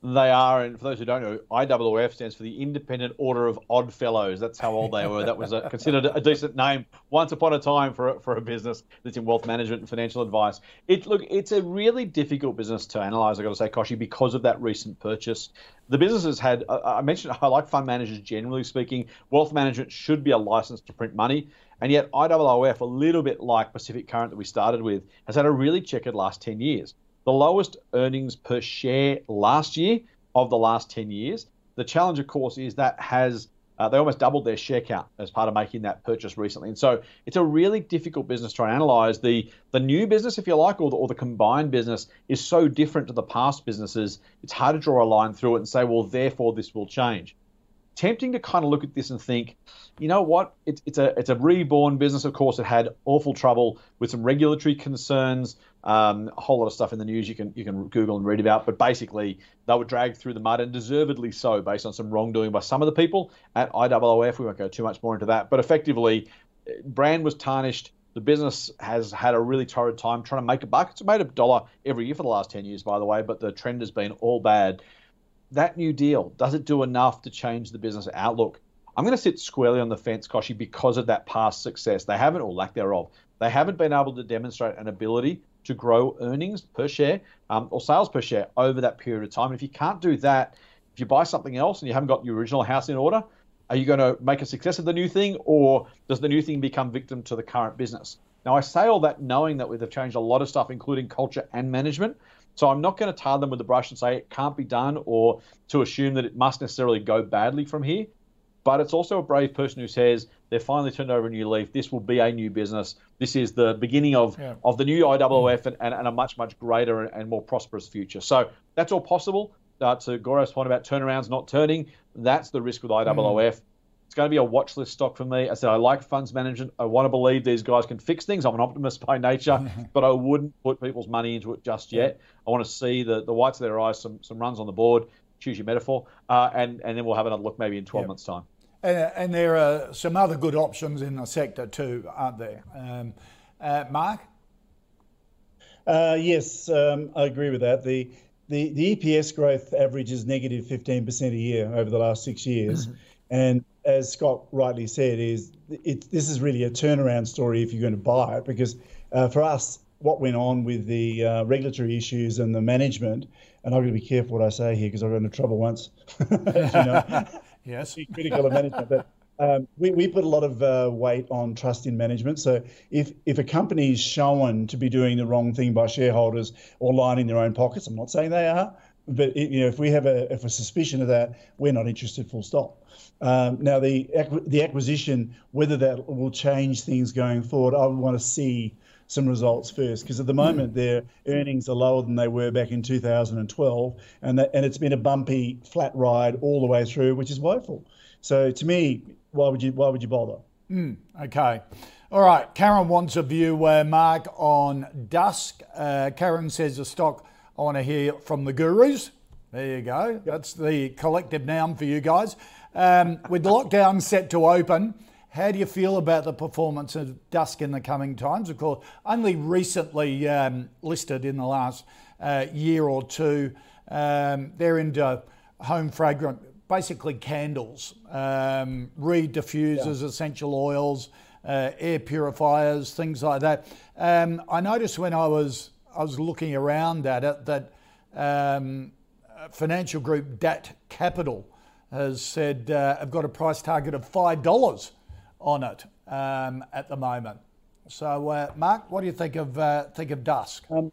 They are, and for those who don't know, I O O F stands for the Independent Order of Odd Fellows. That's how old they were. That was a, considered a decent name once upon a time for a, for a business that's in wealth management and financial advice. It look, it's a really difficult business to analyse, I've got to say, Koshy, because of that recent purchase. The business has had, uh, I mentioned, I like fund managers generally speaking. Wealth management should be a licence to print money. And yet I O O F, a little bit like Pacific Current that we started with, has had a really checkered last ten years. The lowest earnings per share last year of the last ten years. The challenge, of course, is that has uh, they almost doubled their share count as part of making that purchase recently. And so it's a really difficult business to analyse. The the new business, if you like, or the, or the combined business is so different to the past businesses, it's hard to draw a line through it and say, well, therefore this will change. Tempting to kind of look at this and think, you know what, it's it's a it's a reborn business. Of course, it had awful trouble with some regulatory concerns, um, a whole lot of stuff in the news you can you can Google and read about. But basically, they were dragged through the mud, and deservedly so, based on some wrongdoing by some of the people at I O O F. We won't go too much more into that. But effectively, brand was tarnished. The business has had a really torrid time trying to make a buck. It's made a dollar every year for the last ten years, by the way, but the trend has been all bad. That new deal, does it do enough to change the business outlook? I'm going to sit squarely on the fence, Koshy, because of that past success. They haven't, or lack thereof, they haven't been able to demonstrate an ability to grow earnings per share um, or sales per share over that period of time. And if you can't do that, if you buy something else and you haven't got your original house in order, are you going to make a success of the new thing, or does the new thing become victim to the current business? Now, I say all that knowing that they've changed a lot of stuff, including culture and management. So I'm not going to tar them with a brush and say it can't be done, or to assume that it must necessarily go badly from here. But it's also a brave person who says they've finally turned over a new leaf. This will be a new business. This is the beginning of, yeah. of the new I O O F and, and, and a much, much greater and more prosperous future. So that's all possible. Uh, to Gora's point about turnarounds not turning, that's the risk with I O O F. Mm. It's going to be a watch list stock for me. I said I like funds management. I want to believe these guys can fix things. I'm an optimist by nature, but I wouldn't put people's money into it just yet. I want to see the, the whites of their eyes, some some runs on the board. Choose your metaphor, uh, and, and then we'll have another look maybe in twelve yep. months' time. And, and there are some other good options in the sector too, aren't there? Um, uh, Mark? Uh, yes, um, I agree with that. The, the, the E P S growth average is negative fifteen percent a year over the last six years. And as Scott rightly said, is it, this is really a turnaround story if you're going to buy it, because uh, for us, what went on with the uh, regulatory issues and the management, and I've got to be careful what I say here because I got into trouble once. As you know, yes, critical of management. But Um, we, we put a lot of uh, weight on trust in management. So if, if a company is shown to be doing the wrong thing by shareholders or lining their own pockets, I'm not saying they are, but it, you know, if we have a, if a suspicion of that, we're not interested, full stop. Um, now, the the acquisition, whether that will change things going forward, I would want to see some results first, because at the moment their earnings are lower than they were back in two thousand twelve, and that, and it's been a bumpy, flat ride all the way through, which is woeful. So to me, why would you why would you bother? Mm, okay. All right. Karen wants a view, uh, Mark, on Dusk. Uh, Karen says the stock I want to hear from the gurus. There you go. That's the collective noun for you guys. Um, with the lockdown set to open, how do you feel about the performance of Dusk in the coming times? Of course, only recently um, listed in the last uh, year or two. Um, they're into home fragrant, basically candles, um, reed diffusers, yeah. essential oils, uh, air purifiers, things like that. Um, I noticed when I was I was looking around at it that um, financial group D A T Capital has said uh, I've got a price target of five dollars on it um, at the moment. So, uh, Mark, what do you think of uh, think of Dusk? Um,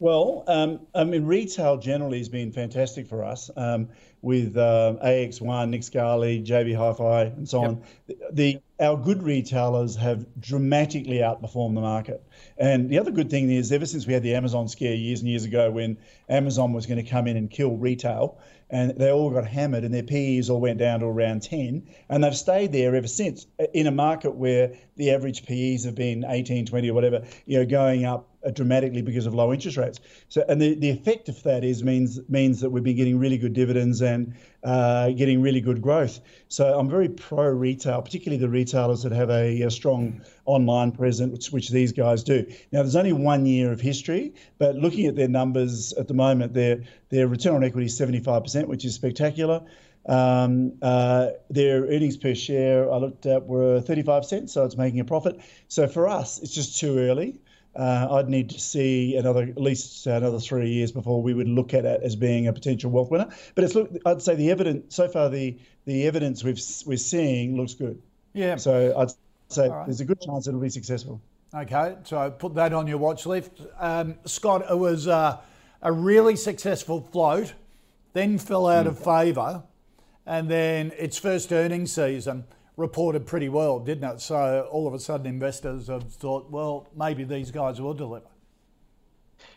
Well, um, I mean, retail generally has been fantastic for us um, with uh, A X one, Nick Scali, J B Hi-Fi, and so yep. on. The, the our good retailers have dramatically outperformed the market. And the other good thing is, ever since we had the Amazon scare years and years ago, when Amazon was going to come in and kill retail, and they all got hammered, and their P Es all went down to around ten, and they've stayed there ever since, in a market where the average P Es have been eighteen, twenty, or whatever, you know, going up dramatically because of low interest rates. So, and the, the effect of that is means means that we've been getting really good dividends and uh, getting really good growth. So I'm very pro retail, particularly the retailers that have a, a strong online presence, which, which these guys do. Now, there's only one year of history, but looking at their numbers at the moment, their their return on equity is seventy-five percent, which is spectacular. Um, uh, their earnings per share, I looked at, were thirty-five cents, so it's making a profit. So for us, it's just too early. Uh, I'd need to see another, at least another three years before we would look at it as being a potential wealth winner. But it's, look, I'd say the evidence so far, the the evidence we've we're seeing looks good. Yeah. So I'd say right. There's a good chance it'll be successful. Okay, so put that on your watch list, um, Scott. It was uh, a really successful float, then fell out mm. of favour, and then its first earnings season reported pretty well, didn't it? So all of a sudden investors have thought, well, maybe these guys will deliver.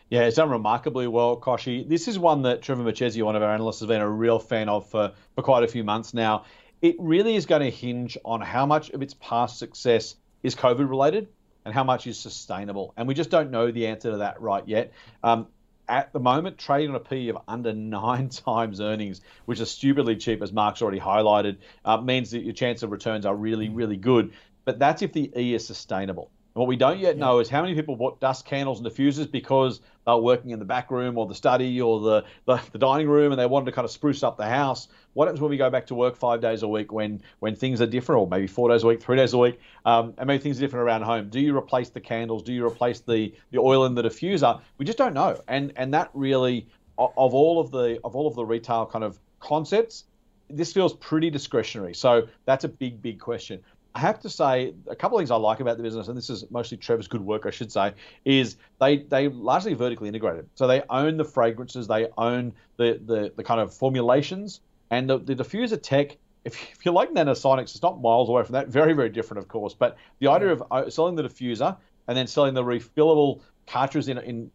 Yeah, it's done remarkably well, Koshy. This is one that Trevor Machesi, one of our analysts, has been a real fan of for, for quite a few months now. It really is going to hinge on how much of its past success is COVID-related and how much is sustainable. And we just don't know the answer to that right yet. Um, At the moment, trading on a P E of under nine times earnings, which is stupidly cheap, as Mark's already highlighted, uh, means that your chance of returns are really, really good. But that's if the E is sustainable. And what we don't yet yeah. know is how many people bought dust candles and diffusers because they were working in the back room or the study or the, the, the dining room and they wanted to kind of spruce up the house. What happens when we go back to work five days a week when, when things are different, or maybe four days a week, three days a week, um, and maybe things are different around home? Do you replace the candles? Do you replace the, the oil in the diffuser? We just don't know. And and that really, of all of the of all of the retail kind of concepts, this feels pretty discretionary. So that's a big, big question. I have to say a couple of things I like about the business, and this is mostly Trevor's good work, I should say, is they they largely vertically integrated. So they own the fragrances, they own the the, the kind of formulations, and the, the diffuser tech. If, if you like nanosonics, it's not miles away from that. Very, very different, of course. But the idea of selling the diffuser and then selling the refillable cartridges in, in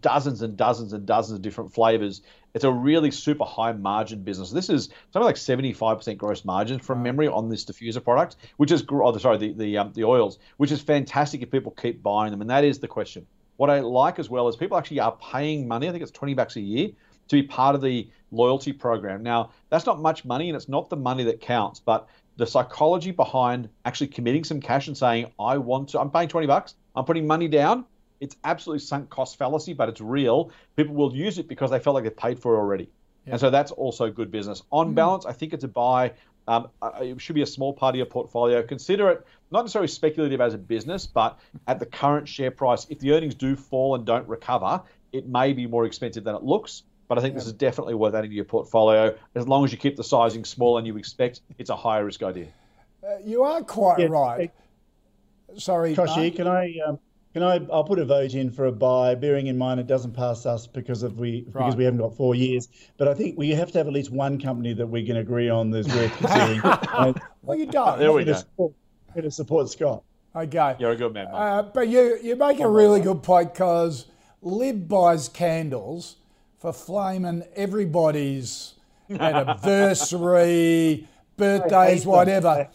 dozens and dozens and dozens of different flavors, it's a really super high margin business. This is something like seventy-five percent gross margin from memory on this diffuser product, which is, oh, sorry, the the, um, the oils, which is fantastic if people keep buying them. And that is the question. What I like as well is people actually are paying money. I think it's twenty bucks a year to be part of the loyalty program. Now, that's not much money and it's not the money that counts, but the psychology behind actually committing some cash and saying, I want to, I'm paying twenty bucks, I'm putting money down. It's absolutely sunk cost fallacy, but it's real. People will use it because they felt like they've paid for it already. Yeah. And so that's also good business. On mm-hmm. balance, I think it's a buy. Um, it should be a small part of your portfolio. Consider it not necessarily speculative as a business, but at the current share price, if the earnings do fall and don't recover, it may be more expensive than it looks. But I think this is definitely worth adding to your portfolio. As long as you keep the sizing small and you expect it's a higher risk idea. Uh, you are quite yeah, right. It, Sorry, Toshi, can I? Um, can I? I'll put a vote in for a buy, bearing in mind it doesn't pass us because of we right. because we haven't got four years. But I think we have to have at least one company that we can agree on that's worth considering. Well, you don't. There we go. Support, to support Scott. Okay. You're a good man, mate. Uh, but you you make a really good point because Lib buys candles for flaming everybody's anniversary, birthdays, whatever.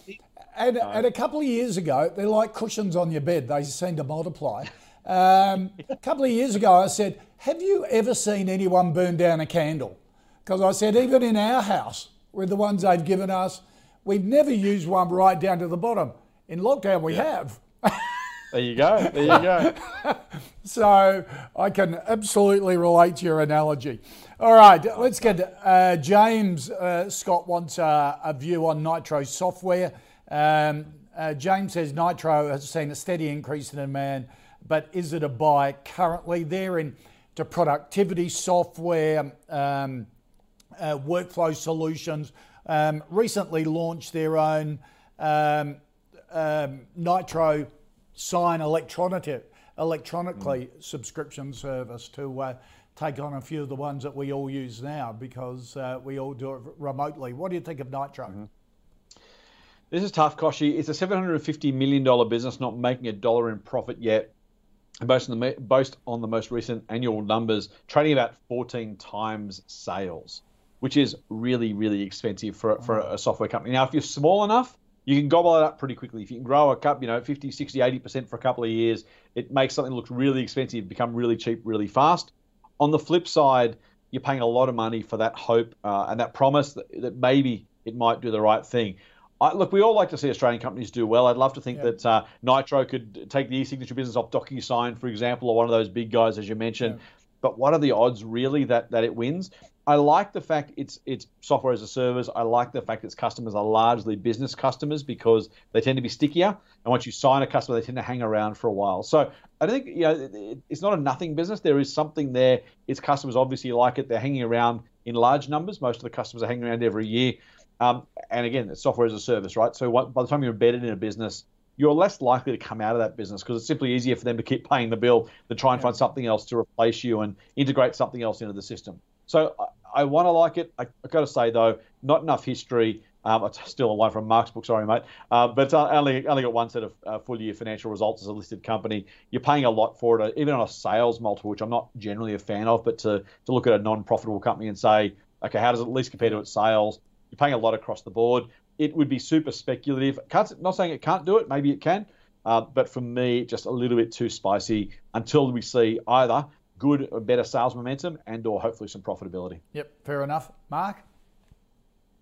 And, no. and a couple of years ago, they're like cushions on your bed. They seem to multiply. Um, a couple of years ago, I said, have you ever seen anyone burn down a candle? Because I said, even in our house, with the ones they've given us, we've never used one right down to the bottom. In lockdown, we yeah. have. There you go. There you go. So I can absolutely relate to your analogy. All right, let's get uh, James. Uh, Scott wants uh, a view on Nitro Software. Um, uh, James says Nitro has seen a steady increase in demand, but is it a buy currently? They're into productivity software, um, uh, workflow solutions. Um, recently launched their own um, um, Nitro Sign electronic, electronically mm. subscription service to uh, take on a few of the ones that we all use now because uh, we all do it remotely. What do you think of Nitro? Mm-hmm. This is tough, Koshi. It's a seven hundred fifty million dollars business not making a dollar in profit yet. Based on, the, based on the most recent annual numbers, trading about fourteen times sales, which is really, really expensive for, for mm. a software company. Now, if you're small enough, you can gobble it up pretty quickly. If you can grow a cup, you know, fifty, sixty, eighty percent for a couple of years, it makes something look really expensive, become really cheap, really fast. On the flip side, you're paying a lot of money for that hope uh, and that promise that, that maybe it might do the right thing. I, look, we all like to see Australian companies do well. I'd love to think yeah. that uh, Nitro could take the e-signature business off DocuSign, for example, or one of those big guys, as you mentioned. Yeah. But what are the odds, really, that, that it wins? I like the fact it's it's software as a service. I like the fact its customers are largely business customers because they tend to be stickier. And once you sign a customer, they tend to hang around for a while. So I think you know it's not a nothing business. There is something there. Its customers obviously like it. They're hanging around in large numbers. Most of the customers are hanging around every year. Um, and again, it's software as a service, right? So what, by the time you're embedded in a business, you're less likely to come out of that business because it's simply easier for them to keep paying the bill than try and yeah. find something else to replace you and integrate something else into the system. So I, I want to like it. I, I've got to say, though, not enough history. Um, it's still a line from Mark's book, sorry, mate. Uh, but I only, only got one set of uh, full-year financial results as a listed company. You're paying a lot for it, even on a sales multiple, which I'm not generally a fan of, but to, to look at a non-profitable company and say, okay, how does it at least compare to its sales? You're paying a lot across the board. It would be super speculative. Can't, not saying it can't do it. Maybe it can. Uh, but for me, just a little bit too spicy until we see either good or better sales momentum and or hopefully some profitability. Yep, fair enough. Mark?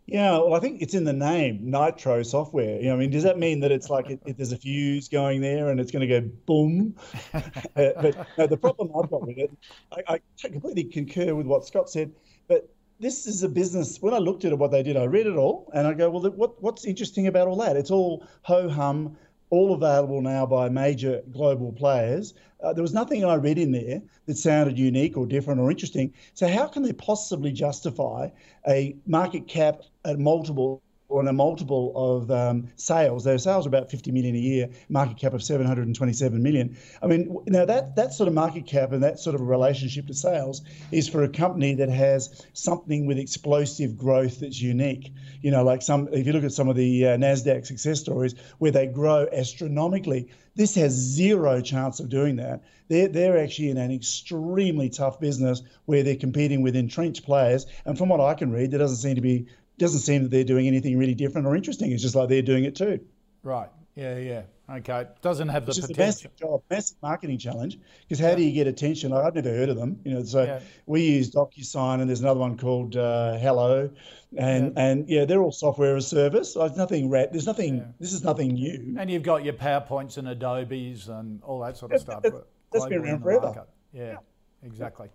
Yeah, well, I think it's in the name, Nitro Software. You know, I mean, does that mean that it's like it, it, there's a fuse going there and it's going to go boom? uh, but no, the problem I've got with it, I, I completely concur with what Scott said, but this is a business. When I looked at what they did, I read it all, and I go, well, what, what's interesting about all that? It's all ho-hum, all available now by major global players. Uh, there was nothing I read in there that sounded unique or different or interesting. So how can they possibly justify a market cap at multiple on a multiple of um, sales? Their sales are about fifty million a year, market cap of seven hundred twenty-seven million. I mean, now that, that sort of market cap and that sort of relationship to sales is for a company that has something with explosive growth that's unique. You know, like some, if you look at some of the uh, NASDAQ success stories where they grow astronomically, this has zero chance of doing that. They're, they're actually in an extremely tough business where they're competing with entrenched players. And from what I can read, there doesn't seem to be doesn't seem that they're doing anything really different or interesting. It's just like they're doing it too. Right. Yeah, yeah. Okay. Doesn't have the potential. It's a massive job, massive marketing challenge because how yeah. do you get attention? I've never heard of them. You know, so yeah. we use DocuSign and there's another one called uh, Hello. And yeah. and yeah, they're all software as service. There's nothing rat. There's nothing, yeah. this is nothing new. And you've got your PowerPoints and Adobes and all that sort of stuff. That's, that's been around forever. Yeah, yeah, exactly.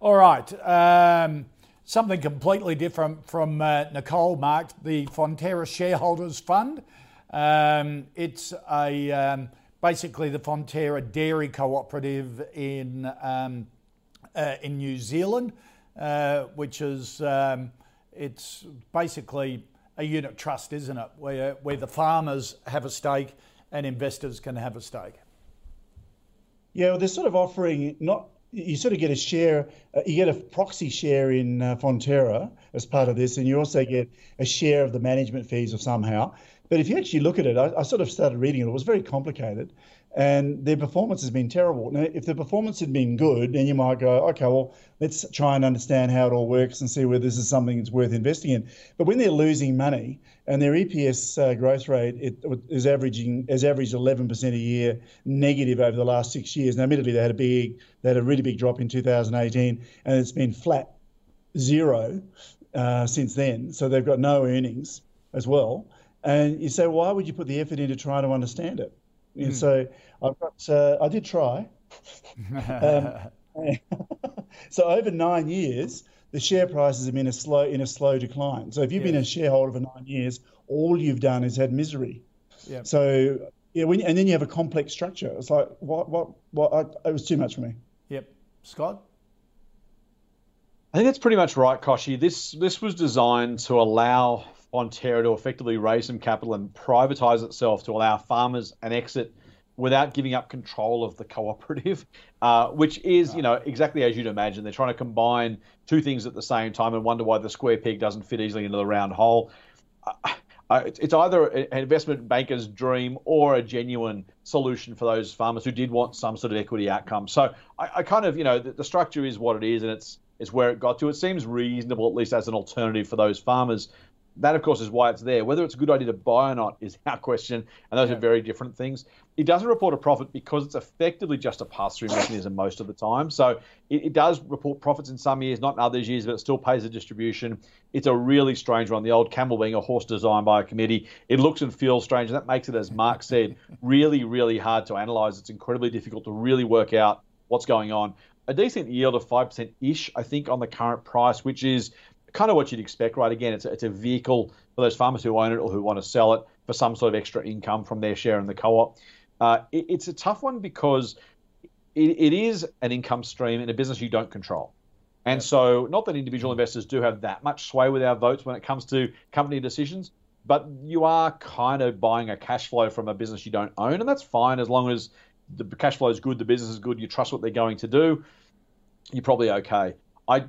All right. Um, Something completely different from uh, Nicole, Mark, the Fonterra Shareholders Fund. Um, it's a um, basically the Fonterra Dairy Cooperative in um, uh, in New Zealand, uh, which is um, it's basically a unit trust, isn't it? Where, where the farmers have a stake and investors can have a stake. Yeah, well, they're sort of offering not... You sort of get a share, uh, you get a proxy share in uh, Fonterra as part of this, and you also get a share of the management fees of somehow. But if you actually look at it, I, I sort of started reading it. It was very complicated, and their performance has been terrible. Now, if the performance had been good, then you might go, okay, well, let's try and understand how it all works and see whether this is something that's worth investing in. But when they're losing money and their E P S uh, growth rate it, it is averaging has averaged eleven percent a year negative over the last six years. Now, admittedly, they had a big, they had a really big drop in two thousand eighteen, and it's been flat zero uh, since then. So they've got no earnings as well. And you say, why would you put the effort into trying to understand it? And mm. so I've got, uh, I did try. um, so over nine years, the share prices have been a slow, in a slow decline. So if you've yeah. been a shareholder for nine years, all you've done is had misery. Yeah. So yeah, when, and then you have a complex structure. It's like what, what, what? I, it was too much for me. Yep, Scott. I think that's pretty much right, Koshy. This this was designed to allow Fonterra to effectively raise some capital and privatise itself to allow farmers an exit without giving up control of the cooperative, uh, which is, you know, exactly as you'd imagine. They're trying to combine two things at the same time and wonder why the square peg doesn't fit easily into the round hole. Uh, it's either an investment banker's dream or a genuine solution for those farmers who did want some sort of equity outcome. So I, I kind of, you know, the, the structure is what it is, and it's, it's where it got to. It seems reasonable, at least as an alternative for those farmers. That, of course, is why it's there. Whether it's a good idea to buy or not is our question, and those yeah. are very different things. It doesn't report a profit because it's effectively just a pass-through mechanism most of the time. So it, it does report profits in some years, not in other years, but it still pays a distribution. It's a really strange one, the old camel being a horse designed by a committee. It looks and feels strange, and that makes it, as Mark said, really, really hard to analyse. It's incredibly difficult to really work out what's going on. A decent yield of five percent-ish, I think, on the current price, which is kind of what you'd expect, right? Again, it's a, it's a vehicle for those farmers who own it or who want to sell it for some sort of extra income from their share in the co-op. Uh, it, it's a tough one because it, it is an income stream in a business you don't control. And so not that individual investors do have that much sway with our votes when it comes to company decisions, but you are kind of buying a cash flow from a business you don't own, and that's fine as long as the cash flow is good, the business is good, you trust what they're going to do, you're probably okay. I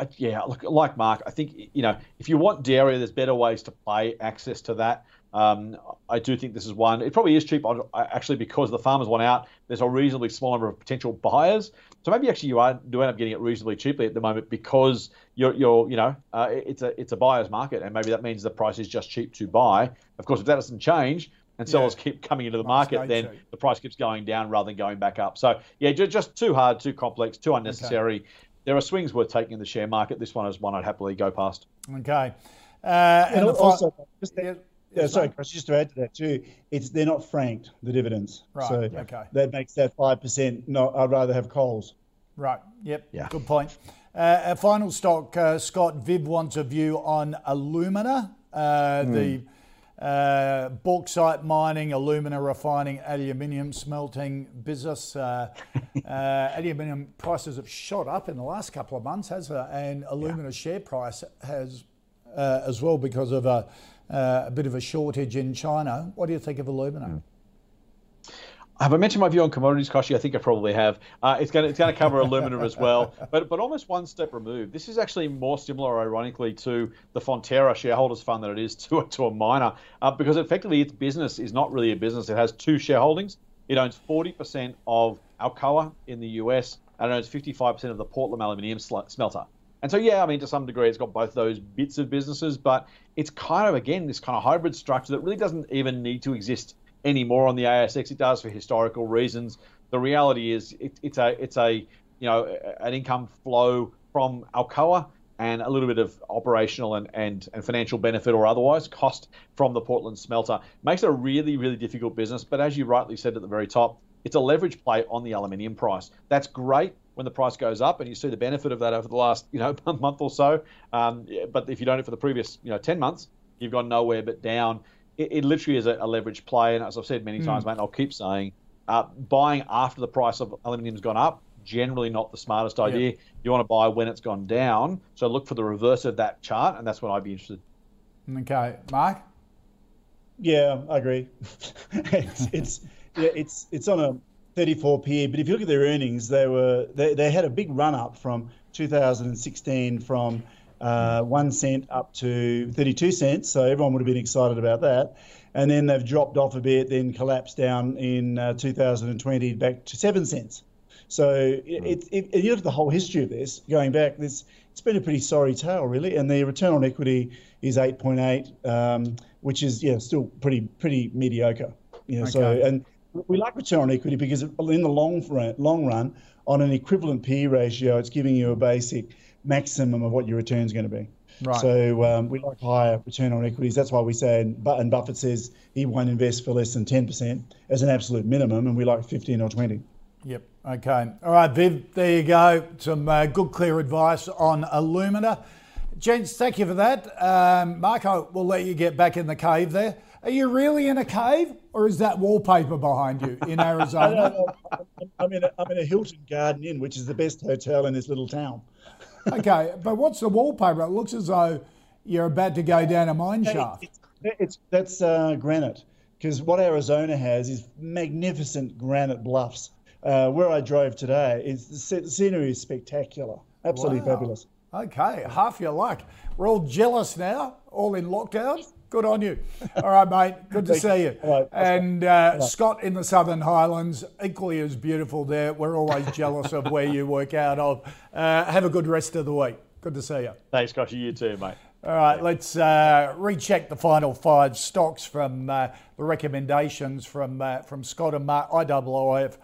I, yeah, look, like Mark, I think, you know, if you want dairy, there's better ways to play access to that. Um, I do think this is one. It probably is cheap, actually, because the farmers want out. There's a reasonably small number of potential buyers. So maybe actually you are, do end up getting it reasonably cheaply at the moment because, you're, you're you know, uh, it's a it's a buyer's market, and maybe that means the price is just cheap to buy. Of course, if that doesn't change and sellers yeah. keep coming into the Price market, then cheap. The price keeps going down rather than going back up. So, yeah, just too hard, too complex, too unnecessary. Okay. There are swings worth taking in the share market. This one is one I'd happily go past. Okay. Uh, and, and also, fi- just to, yeah, yeah, sorry, Chris, just to add to that too, it's they're not franked, the dividends. Right, so okay. That makes that five percent. No, I'd rather have Coles. Right, yep, yeah. Good point. Uh, our final stock, uh, Scott, Viv wants a view on Alumina, uh, mm. the uh, bauxite mining, alumina refining, aluminium smelting business. Uh, Uh, aluminium prices have shot up in the last couple of months, has uh, and alumina yeah. share price has uh, as well because of a, uh, a bit of a shortage in China. What do you think of alumina? Mm. Have I mentioned my view on commodities, Koshy? I think I probably have. Uh, it's going to it's going to cover alumina as well, but but almost one step removed. This is actually more similar, ironically, to the Fonterra Shareholders Fund than it is to to a miner, uh, because effectively its business is not really a business. It has two shareholdings. It owns forty percent of Alcoa in the U S and it owns fifty-five percent of the Portland aluminium smelter. And so, yeah, I mean, to some degree, it's got both those bits of businesses, but it's kind of, again, this kind of hybrid structure that really doesn't even need to exist anymore on the A S X. It does for historical reasons. The reality is it, it's a, it's a, you know, an income flow from Alcoa and a little bit of operational and, and, and financial benefit or otherwise cost from the Portland smelter. Makes it a really, really difficult business. But as you rightly said at the very top, it's a leverage play on the aluminium price. That's great when the price goes up, and you see the benefit of that over the last, you know, month or so. Um, but if you don't it for the previous, you know, ten months, you've gone nowhere but down. It, it literally is a, a leverage play. And as I've said many times, mm. mate, and I'll keep saying, uh, buying after the price of aluminium's gone up, generally not the smartest idea. Yeah. You want to buy when it's gone down. So look for the reverse of that chart, and that's what I'd be interested Okay, Mark? Yeah, I agree. it's, it's, yeah, it's, it's on a thirty-four P E, but if you look at their earnings, they were they, they had a big run up from two thousand sixteen from uh, one cent up to thirty-two cents. So everyone would have been excited about that. And then they've dropped off a bit, then collapsed down in uh, two thousand twenty back to seven cents. So it, it, it, you look at the whole history of this, going back, this it's been a pretty sorry tale, really. And the return on equity is eight point eight, um, which is yeah still pretty pretty mediocre. You know, okay. So and we like return on equity because in the long run, long run, on an equivalent P E ratio, it's giving you a basic maximum of what your return is going to be. Right. So um, we like higher return on equities. That's why we say, and Buffett says he won't invest for less than ten percent as an absolute minimum, and we like fifteen or twenty. Yep. Okay. All right, Viv, there you go. Some uh, good, clear advice on Alumina. Gents, thank you for that. Um, Mark, I will let you get back in the cave there. Are you really in a cave, or is that wallpaper behind you in Arizona? I'm, in a, I'm in a Hilton Garden Inn, which is the best hotel in this little town. Okay, but what's the wallpaper? It looks as though you're about to go down a mine shaft. It's, it's, that's uh, granite, because what Arizona has is magnificent granite bluffs. Uh, where I drove today, it's, the scenery is spectacular, absolutely wow. fabulous. Okay, half your luck. We're all jealous now, all in lockdown. Good on you. All right, mate, good to see you. Hello. And uh, Hello. Scott in the Southern Highlands, equally as beautiful there. We're always jealous of where you work out of. Uh, have a good rest of the week. Good to see you. Thanks, Scotty. You too, mate. All right, yeah. let's uh, recheck the final five stocks from uh, the recommendations from uh, from Scott and Mark. I O O F.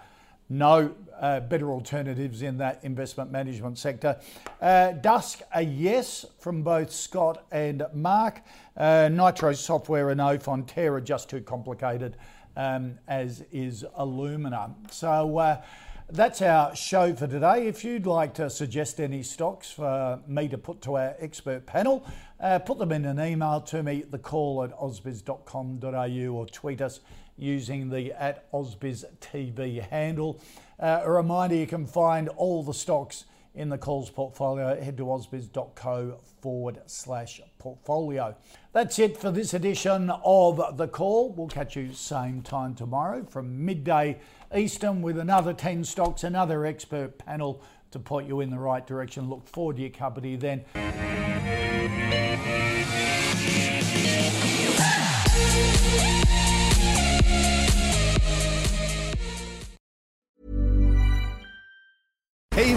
No uh, better alternatives in that investment management sector. Uh, Dusk, a yes from both Scott and Mark. Uh, Nitro Software and no. Fonterra, just too complicated, um, as is Alumina. So uh, that's our show for today. If you'd like to suggest any stocks for me to put to our expert panel, uh, put them in an email to me, the call at ozbiz dot com dot a u, or tweet us using the at Ozbiz T V handle. Uh, a reminder, you can find all the stocks in the Coles portfolio. Head to ozbiz.co forward slash portfolio. That's it for this edition of The Call. We'll catch you same time tomorrow from midday Eastern with another ten stocks, another expert panel to point you in the right direction. Look forward to your company then. Hey,